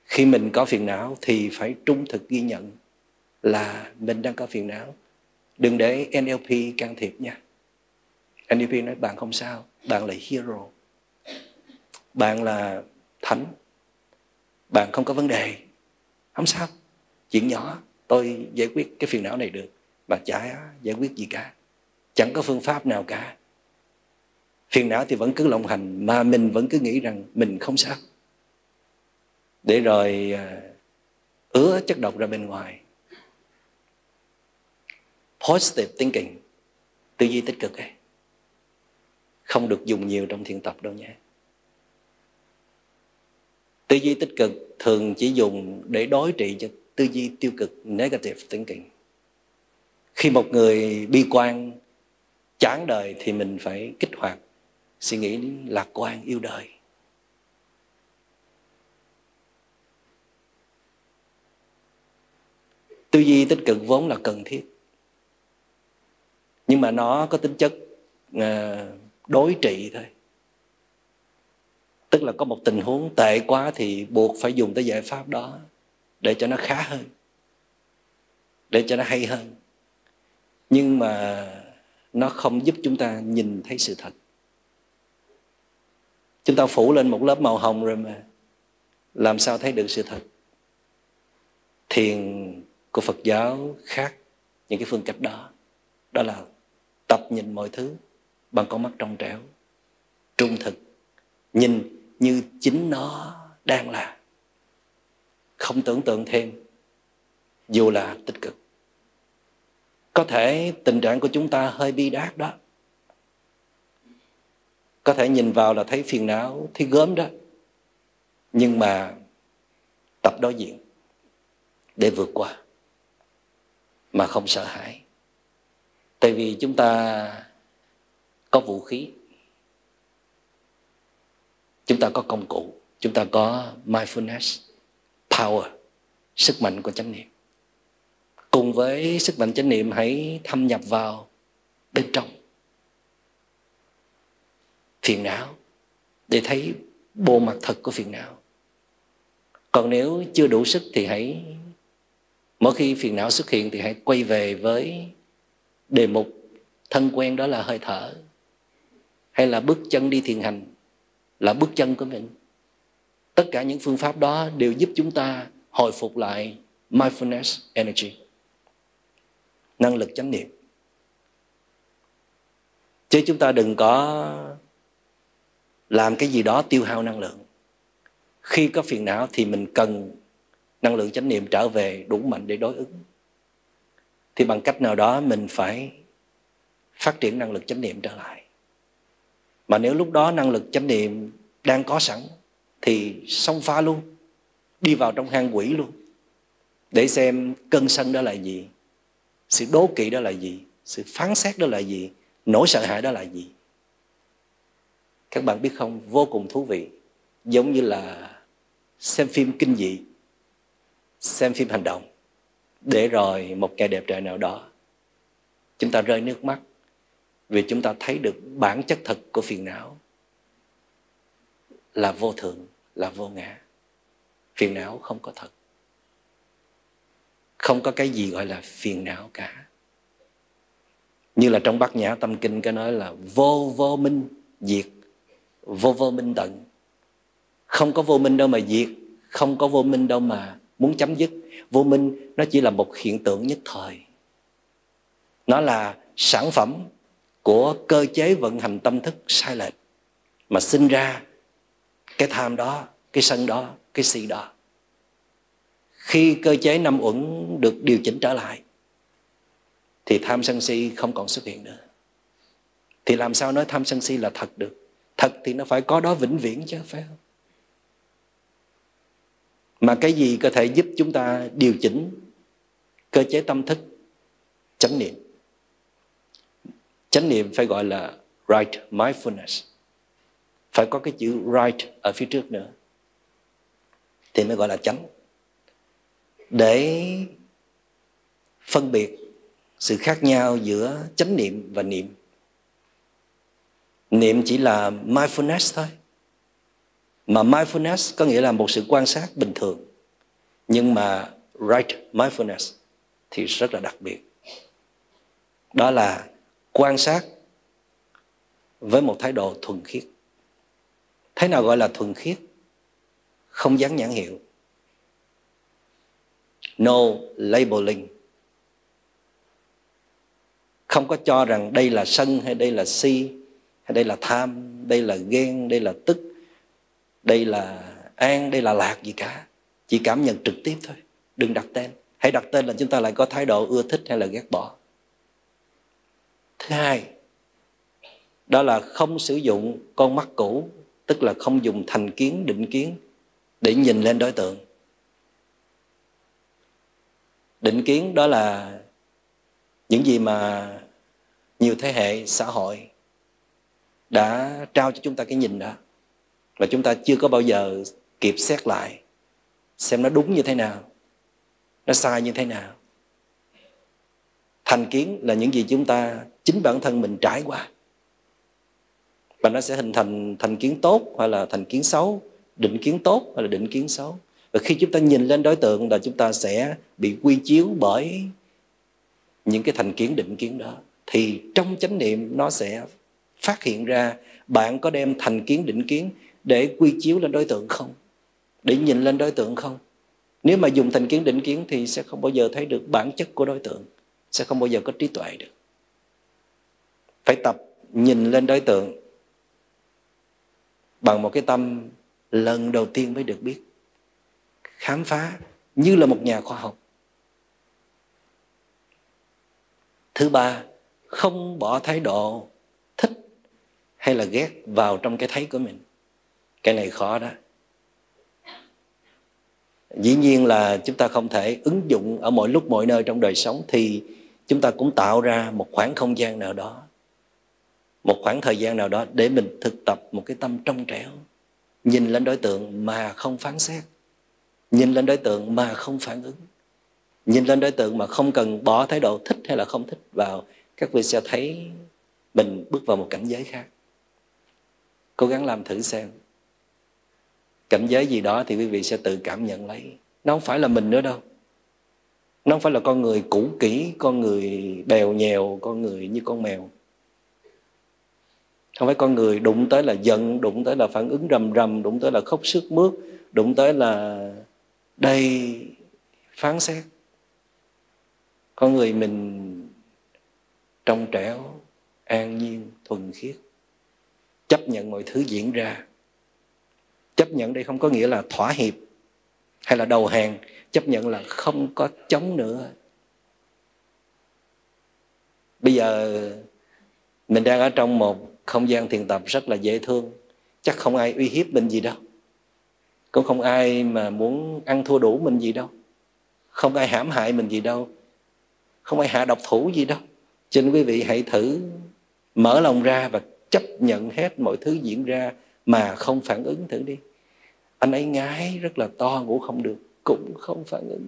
Khi mình có phiền não thì phải trung thực ghi nhận là mình đang có phiền não. Đừng để NLP can thiệp nha. NLP nói bạn không sao, bạn là hero, bạn là thánh, bạn không có vấn đề, không sao, chuyện nhỏ, tôi giải quyết cái phiền não này được. Bạn chả giải quyết gì cả, chẳng có phương pháp nào cả. Phiền não thì vẫn cứ lộng hành, mà mình vẫn cứ nghĩ rằng mình không sao, để rồi ứa chất độc ra bên ngoài. Positive thinking, tư duy tích cực ấy, không được dùng nhiều trong thiền tập đâu nha. Tư duy tích cực thường chỉ dùng để đối trị cho tư duy tiêu cực, negative thinking. Khi một người bi quan, chán đời thì mình phải kích hoạt suy nghĩ lạc quan, yêu đời. Tư duy tích cực vốn là cần thiết, nhưng mà nó có tính chất đối trị thôi. Tức là có một tình huống tệ quá thì buộc phải dùng tới giải pháp đó để cho nó khá hơn, để cho nó hay hơn. Nhưng mà nó không giúp chúng ta nhìn thấy sự thật. Chúng ta phủ lên một lớp màu hồng rồi mà làm sao thấy được sự thật. Thiền của Phật giáo khác những cái phương cách đó. Đó là tập nhìn mọi thứ bằng con mắt trong trẻo, trung thực, nhìn như chính nó đang là, không tưởng tượng thêm, dù là tích cực. Có thể tình trạng của chúng ta hơi bi đát đó, có thể nhìn vào là thấy phiền não, thấy gớm đó, nhưng mà tập đối diện để vượt qua mà không sợ hãi. Tại vì chúng ta có vũ khí, chúng ta có công cụ, chúng ta có mindfulness, power, sức mạnh của chánh niệm. Cùng với sức mạnh chánh niệm, hãy thâm nhập vào bên trong phiền não để thấy bộ mặt thật của phiền não. Còn nếu chưa đủ sức thì hãy, mỗi khi phiền não xuất hiện thì hãy quay về với đề mục thân quen, đó là hơi thở, hay là bước chân đi thiền hành, là bước chân của mình. Tất cả những phương pháp đó đều giúp chúng ta hồi phục lại mindfulness energy, năng lực chánh niệm. Chứ chúng ta đừng có làm cái gì đó tiêu hao năng lượng. Khi có phiền não thì mình cần năng lượng chánh niệm trở về đủ mạnh để đối ứng. Thì bằng cách nào đó mình phải phát triển năng lực chánh niệm trở lại. Mà nếu lúc đó năng lực chánh niệm đang có sẵn thì xông pha luôn, đi vào trong hang quỷ luôn, để xem cơn sân đó là gì, sự đố kỵ đó là gì, sự phán xét đó là gì, nỗi sợ hãi đó là gì. Các bạn biết không, vô cùng thú vị. Giống như là xem phim kinh dị, xem phim hành động, để rồi một ngày đẹp trời nào đó chúng ta rơi nước mắt vì chúng ta thấy được bản chất thật của phiền não là vô thường, là vô ngã. Phiền não không có thật, không có cái gì gọi là phiền não cả. Như là trong Bát Nhã Tâm Kinh có nói là vô vô minh diệt, vô vô minh tận. Không có vô minh đâu mà diệt, không có vô minh đâu mà muốn chấm dứt. Vô minh nó chỉ là một hiện tượng nhất thời, nó là sản phẩm của cơ chế vận hành tâm thức sai lệch mà sinh ra cái tham đó, cái sân đó, cái si đó. Khi cơ chế năm uẩn được điều chỉnh trở lại thì tham sân si không còn xuất hiện nữa. Thì làm sao nói tham sân si là thật được? Thật thì nó phải có đó vĩnh viễn chứ, phải không? Mà cái gì có thể giúp chúng ta điều chỉnh cơ chế tâm thức? Chánh niệm. Chánh niệm phải gọi là right mindfulness, phải có cái chữ right ở phía trước nữa thì mới gọi là chánh. Để phân biệt sự khác nhau giữa chánh niệm và niệm. Niệm chỉ là mindfulness thôi. Mà mindfulness có nghĩa là một sự quan sát bình thường. Nhưng mà right mindfulness thì rất là đặc biệt. Đó là quan sát với một thái độ thuần khiết. Thế nào gọi là thuần khiết? Không dán nhãn hiệu. No labeling. Không có cho rằng đây là sân hay đây là si, hay đây là tham, đây là ghen, đây là tức, đây là an, đây là lạc gì cả. Chỉ cảm nhận trực tiếp thôi, đừng đặt tên. Hãy đặt tên là chúng ta lại có thái độ ưa thích hay là ghét bỏ. Thứ hai, đó là không sử dụng con mắt cũ, tức là không dùng thành kiến, định kiến để nhìn lên đối tượng. Định kiến đó là những gì mà nhiều thế hệ xã hội đã trao cho chúng ta cái nhìn đó, và chúng ta chưa có bao giờ kịp xét lại xem nó đúng như thế nào, nó sai như thế nào. Thành kiến là những gì chúng ta chính bản thân mình trải qua, và nó sẽ hình thành thành kiến tốt hoặc là thành kiến xấu, định kiến tốt hoặc là định kiến xấu. Và khi chúng ta nhìn lên đối tượng là chúng ta sẽ bị quy chiếu bởi những cái thành kiến, định kiến đó. Thì trong chánh niệm nó sẽ phát hiện ra bạn có đem thành kiến, định kiến để quy chiếu lên đối tượng không? Để nhìn lên đối tượng không? Nếu mà dùng thành kiến định kiến thì sẽ không bao giờ thấy được bản chất của đối tượng, sẽ không bao giờ có trí tuệ được. Phải tập nhìn lên đối tượng bằng một cái tâm lần đầu tiên mới được biết, khám phá như là một nhà khoa học. Thứ ba, không bỏ thái độ thích hay là ghét vào trong cái thấy của mình. Cái này khó đó. Dĩ nhiên là chúng ta không thể ứng dụng ở mọi lúc mọi nơi trong đời sống, thì chúng ta cũng tạo ra một khoảng không gian nào đó, một khoảng thời gian nào đó để mình thực tập một cái tâm trong trẻo, nhìn lên đối tượng mà không phán xét, nhìn lên đối tượng mà không phản ứng, nhìn lên đối tượng mà không cần bỏ thái độ thích hay là không thích vào. Các vị sẽ thấy mình bước vào một cảnh giới khác. Cố gắng làm thử xem. Cảnh giới gì đó thì quý vị sẽ tự cảm nhận lấy. Nó không phải là mình nữa đâu. Nó không phải là con người cũ kỹ, con người bèo nhèo, con người như con mèo. Không phải con người đụng tới là giận, đụng tới là phản ứng rầm rầm, đụng tới là khóc sướt mướt, đụng tới là đầy phán xét. Con người mình trong trẻo, an nhiên, thuần khiết, chấp nhận mọi thứ diễn ra. Chấp nhận đây không có nghĩa là thỏa hiệp hay là đầu hàng. Chấp nhận là không có chống nữa. Bây giờ mình đang ở trong một không gian thiền tập rất là dễ thương. Chắc không ai uy hiếp mình gì đâu. Cũng không ai mà muốn ăn thua đủ mình gì đâu. Không ai hãm hại mình gì đâu. Không ai hạ độc thủ gì đâu. Cho nên quý vị hãy thử mở lòng ra và chấp nhận hết mọi thứ diễn ra mà không phản ứng thử đi. Anh ấy ngái rất là to, ngủ không được, cũng không phản ứng.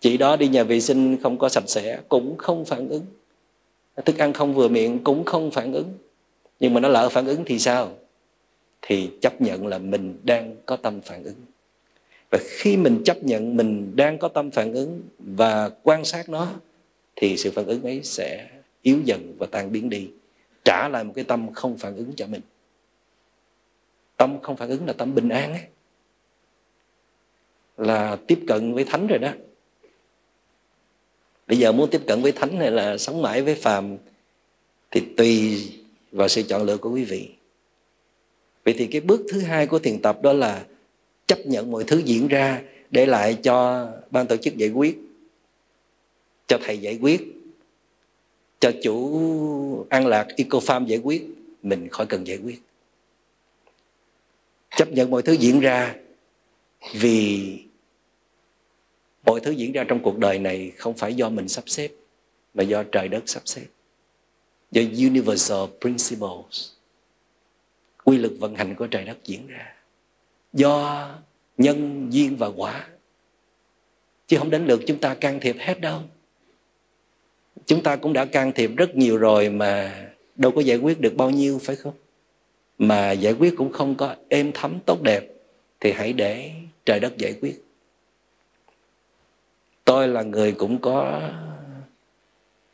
Chị đó đi nhà vệ sinh không có sạch sẽ, cũng không phản ứng. Thức ăn không vừa miệng, cũng không phản ứng. Nhưng mà nó lỡ phản ứng thì sao? Thì chấp nhận là mình đang có tâm phản ứng. Và khi mình chấp nhận mình đang có tâm phản ứng và quan sát nó, thì sự phản ứng ấy sẽ yếu dần và tan biến đi. Trả lại một cái tâm không phản ứng cho mình. Tâm không phản ứng là tâm bình an ấy. Là tiếp cận với thánh rồi đó. Bây giờ muốn tiếp cận với thánh hay là sống mãi với phàm thì tùy vào sự chọn lựa của quý vị. Vậy thì cái bước thứ hai của thiền tập đó là chấp nhận mọi thứ diễn ra, để lại cho ban tổ chức giải quyết, cho thầy giải quyết, cho chủ An Lạc Ecofarm giải quyết. Mình khỏi cần giải quyết. Chấp nhận mọi thứ diễn ra, vì mọi thứ diễn ra trong cuộc đời này không phải do mình sắp xếp, mà do trời đất sắp xếp, do universal principles, quy luật vận hành của trời đất diễn ra, do nhân duyên và quả, chứ không đến lượt chúng ta can thiệp hết đâu. Chúng ta cũng đã can thiệp rất nhiều rồi mà đâu có giải quyết được bao nhiêu, phải không? Mà giải quyết cũng không có êm thấm tốt đẹp, thì hãy để trời đất giải quyết. Tôi là người cũng có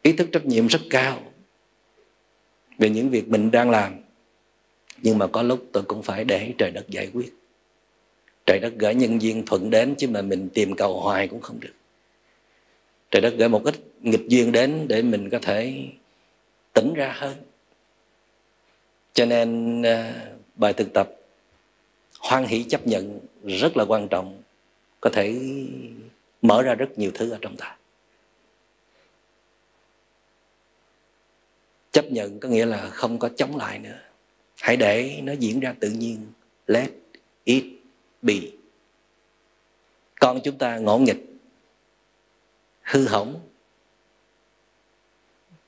ý thức trách nhiệm rất cao về những việc mình đang làm, nhưng mà có lúc tôi cũng phải để trời đất giải quyết. Trời đất gửi nhân duyên thuận đến, chứ mà mình tìm cầu hoài cũng không được. Trời đất gửi một ít nghịch duyên đến để mình có thể tỉnh ra hơn. Cho nên bài thực tập hoan hỷ chấp nhận rất là quan trọng, có thể mở ra rất nhiều thứ ở trong ta. Chấp nhận có nghĩa là không có chống lại nữa. Hãy để nó diễn ra tự nhiên. Let it be. Con chúng ta ngỗ nghịch, hư hỏng,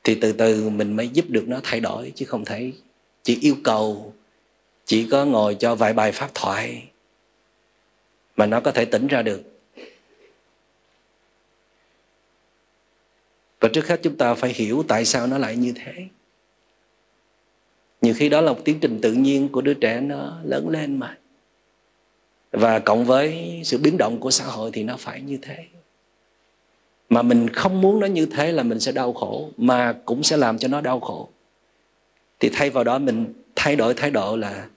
thì từ từ mình mới giúp được nó thay đổi, chứ không thể chỉ yêu cầu, chỉ có ngồi cho vài bài pháp thoại mà nó có thể tỉnh ra được. Và trước hết chúng ta phải hiểu tại sao nó lại như thế. Nhiều khi đó là một tiến trình tự nhiên của đứa trẻ nó lớn lên mà. Và cộng với sự biến động của xã hội thì nó phải như thế. Mà mình không muốn nó như thế là mình sẽ đau khổ, mà cũng sẽ làm cho nó đau khổ. Thì thay vào đó mình thay đổi thái độ là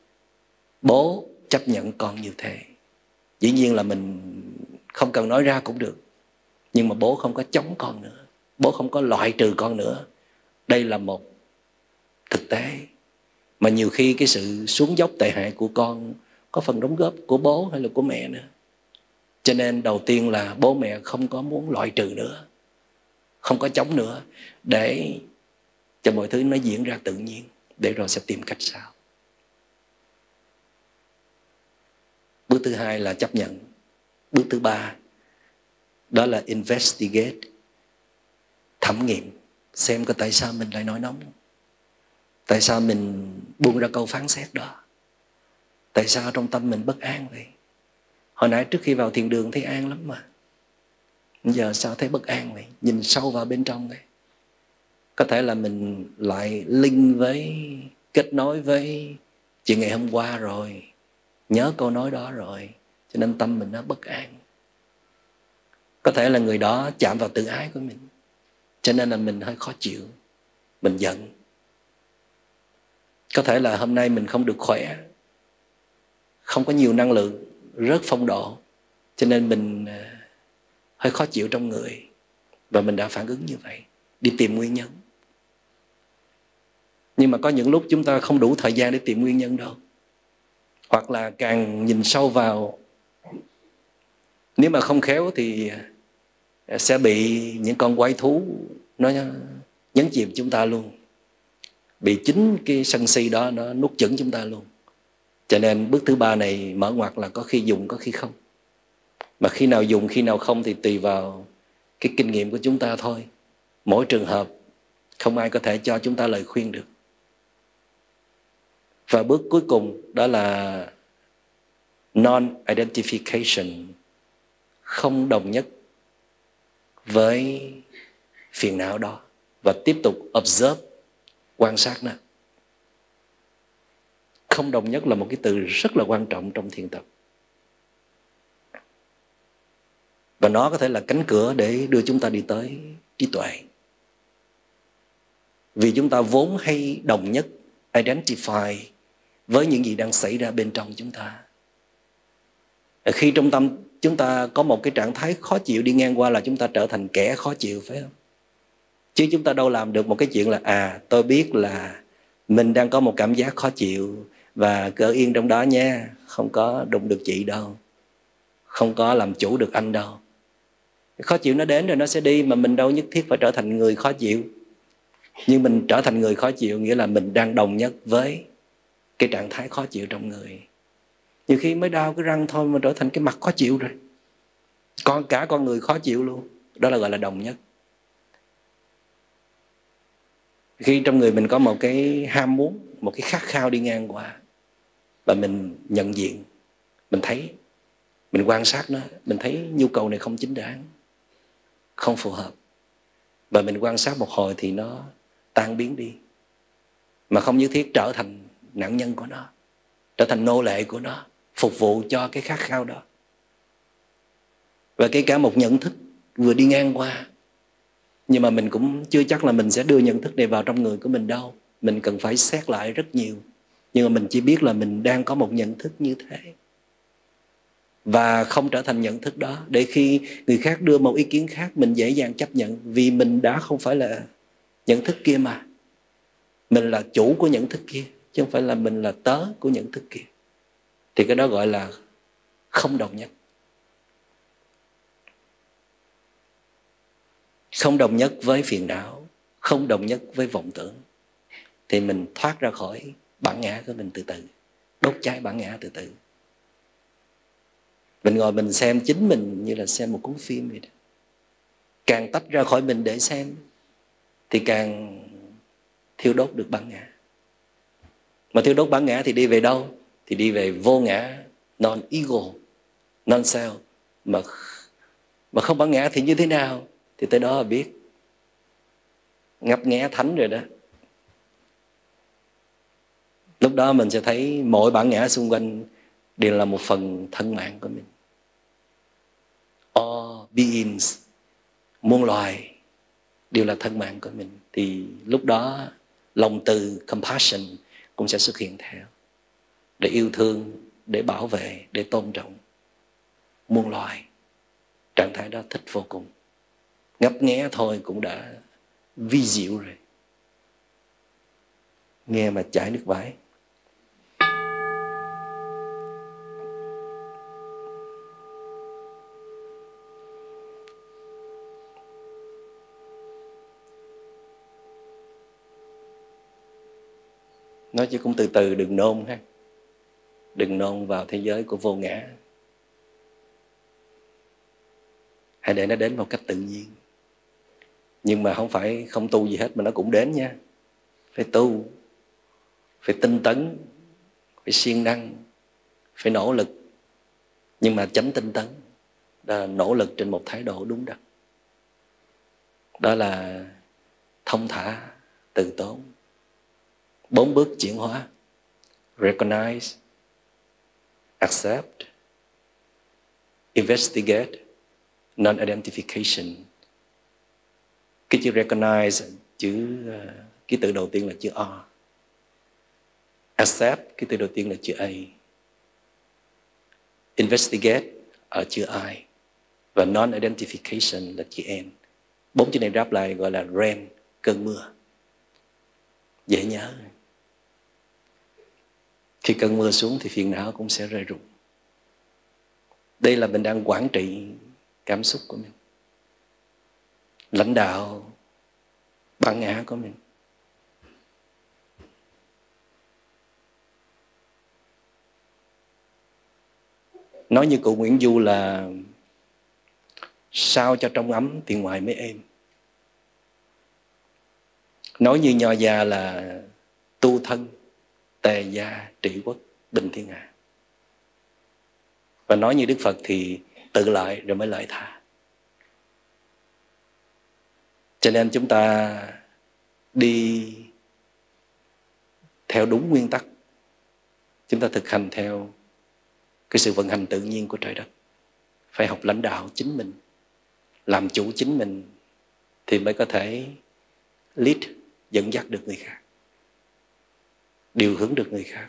bố chấp nhận con như thế. Dĩ nhiên là mình không cần nói ra cũng được, nhưng mà bố không có chống con nữa, bố không có loại trừ con nữa. Đây là một thực tế mà nhiều khi cái sự xuống dốc tệ hại của con có phần đóng góp của bố hay là của mẹ nữa. Cho nên đầu tiên là bố mẹ không có muốn loại trừ nữa, không có chống nữa, để cho mọi thứ nó diễn ra tự nhiên, để rồi sẽ tìm cách sao. Bước thứ hai là chấp nhận. Bước thứ ba đó là investigate, thẩm nghiệm xem có tại sao mình lại nổi nóng, tại sao mình buông ra câu phán xét đó, tại sao trong tâm mình bất an vậy. Hồi nãy trước khi vào thiền đường thấy an lắm mà, giờ sao thấy bất an vậy? Nhìn sâu vào bên trong vậy. Có thể là mình lại link với, kết nối với chuyện ngày hôm qua rồi, nhớ câu nói đó rồi, cho nên tâm mình nó bất an. Có thể là người đó chạm vào tự ái của mình, cho nên là mình hơi khó chịu, mình giận. Có thể là hôm nay mình không được khỏe, không có nhiều năng lượng, rớt phong độ, cho nên mình hơi khó chịu trong người, và mình đã phản ứng như vậy. Đi tìm nguyên nhân. Nhưng mà có những lúc chúng ta không đủ thời gian để tìm nguyên nhân đâu. Hoặc là càng nhìn sâu vào, nếu mà không khéo thì sẽ bị những con quái thú nó nhấn chìm chúng ta luôn, bị chính cái sân si đó nó nuốt chửng chúng ta luôn. Cho nên bước thứ ba này mở ngoặt là có khi dùng, có khi không. Mà khi nào dùng, khi nào không thì tùy vào cái kinh nghiệm của chúng ta thôi. Mỗi trường hợp không ai có thể cho chúng ta lời khuyên được. Và bước cuối cùng đó là non-identification, không đồng nhất với phiền não đó, và tiếp tục observe, quan sát nó. Không đồng nhất là một cái từ rất là quan trọng trong thiền tập, và nó có thể là cánh cửa để đưa chúng ta đi tới trí tuệ. Vì chúng ta vốn hay đồng nhất, identify với những gì đang xảy ra bên trong chúng ta. Khi trong tâm chúng ta có một cái trạng thái khó chịu đi ngang qua là chúng ta trở thành kẻ khó chịu, phải không? Chứ chúng ta đâu làm được một cái chuyện là tôi biết là mình đang có một cảm giác khó chịu và cứ yên trong đó nha, không có đụng được chị đâu, không có làm chủ được anh đâu. Khó chịu nó đến rồi nó sẽ đi, mà mình đâu nhất thiết phải trở thành người khó chịu. Nhưng mình trở thành người khó chịu nghĩa là mình đang đồng nhất với cái trạng thái khó chịu trong người. Nhiều khi mới đau cái răng thôi mà trở thành cái mặt khó chịu rồi, còn cả con người khó chịu luôn. Đó là gọi là đồng nhất. Khi trong người mình có một cái ham muốn, một cái khát khao đi ngang qua, và mình nhận diện, mình thấy, mình quan sát nó, mình thấy nhu cầu này không chính đáng, không phù hợp, và mình quan sát một hồi thì nó tan biến đi, mà không nhất thiết trở thành nạn nhân của nó, trở thành nô lệ của nó, phục vụ cho cái khát khao đó. Và kể cả một nhận thức vừa đi ngang qua, nhưng mà mình cũng chưa chắc là mình sẽ đưa nhận thức này vào trong người của mình đâu. Mình cần phải xét lại rất nhiều. Nhưng mà mình chỉ biết là mình đang có một nhận thức như thế, và không trở thành nhận thức đó, để khi người khác đưa một ý kiến khác mình dễ dàng chấp nhận, vì mình đã không phải là nhận thức kia mà. Mình là chủ của nhận thức kia, chứ không phải là mình là tớ của nhận thức kia. Thì cái đó gọi là không đồng nhất. Không đồng nhất với phiền não, không đồng nhất với vọng tưởng, thì mình thoát ra khỏi bản ngã của mình từ từ, đốt cháy bản ngã từ từ. Mình ngồi mình xem chính mình như là xem một cuốn phim vậy đó. Càng tách ra khỏi mình để xem thì càng thiêu đốt được bản ngã. Mà thiêu đốt bản ngã thì đi về đâu? Thì đi về vô ngã, non-ego, non-self. Mà không bản ngã thì như thế nào? Thì tới đó là biết. Ngấp nghé thánh rồi đó. Lúc đó mình sẽ thấy mỗi bản ngã xung quanh đều là một phần thân mạng của mình. All beings, muôn loài đều là thân mạng của mình. Thì lúc đó lòng từ compassion cũng sẽ xuất hiện theo. để yêu thương, để bảo vệ, để tôn trọng muôn loài. Trạng thái đó thích vô cùng. Ngấp nghé thôi cũng đã vi diệu rồi. Nghe mà chảy nước vãi. Nói chứ cũng từ từ, đừng nôn ha. Đừng nôn vào thế giới của vô ngã. Hãy để nó đến một cách tự nhiên. Nhưng mà không phải không tu gì hết, mà nó cũng đến nha. Phải tu, phải tinh tấn, phải siêng năng, phải nỗ lực. Nhưng mà tránh tinh tấn, đó là nỗ lực trên một thái độ đúng đắn. Đó là thông thả, từ tốn. 4 bước chuyển hóa: recognize, accept, investigate, non-identification. Cái chữ recognize, ký tự đầu tiên là chữ R. Accept, ký tự đầu tiên là chữ A. Investigate ở chữ I. Và non-identification là chữ N. 4 chữ này ráp lại gọi là rain, cơn mưa. Dễ nhớ. Khi cơn mưa xuống thì phiền não cũng sẽ rơi rụng. Đây là mình đang quản trị cảm xúc của mình, lãnh đạo bản ngã của mình. Nói như cụ Nguyễn Du là sao cho trong ấm thì ngoài mới êm. Nói như Nho già là tu thân, tề gia, trị quốc, bình thiên hạ. Và nói như Đức Phật thì tự lợi rồi mới lợi tha. Cho nên chúng ta đi theo đúng nguyên tắc. Chúng ta thực hành theo cái sự vận hành tự nhiên của trời đất. Phải học lãnh đạo chính mình, làm chủ chính mình, thì mới có thể lead, dẫn dắt được người khác, điều hướng được người khác.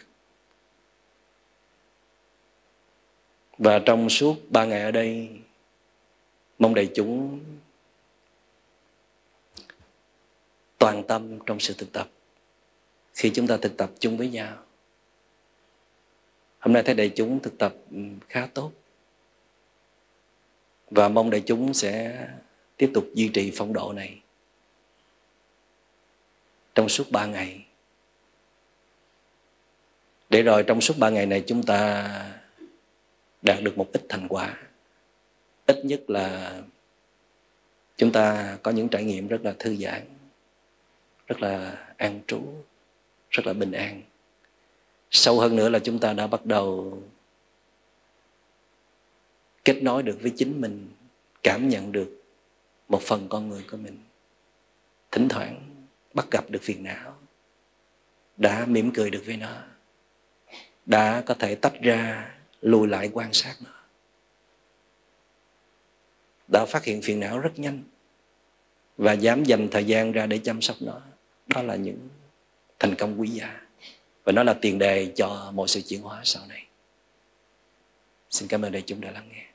Và trong suốt 3 ngày ở đây, mong đại chúng toàn tâm trong sự thực tập. Khi chúng ta thực tập chung với nhau, hôm nay thấy đại chúng thực tập khá tốt, và mong đại chúng sẽ tiếp tục duy trì phong độ này trong suốt 3 ngày. Để rồi trong suốt 3 ngày này chúng ta đạt được một ít thành quả. Ít nhất là chúng ta có những trải nghiệm rất là thư giãn, rất là an trú, rất là bình an. Sâu hơn nữa là chúng ta đã bắt đầu kết nối được với chính mình, cảm nhận được một phần con người của mình. Thỉnh thoảng bắt gặp được phiền não, đã mỉm cười được với nó, đã có thể tách ra, lùi lại quan sát nó. Đã phát hiện phiền não rất nhanh và dám dành thời gian ra để chăm sóc nó. Đó là những thành công quý giá, và nó là tiền đề cho mọi sự chuyển hóa sau này. Xin cảm ơn đại chúng đã lắng nghe.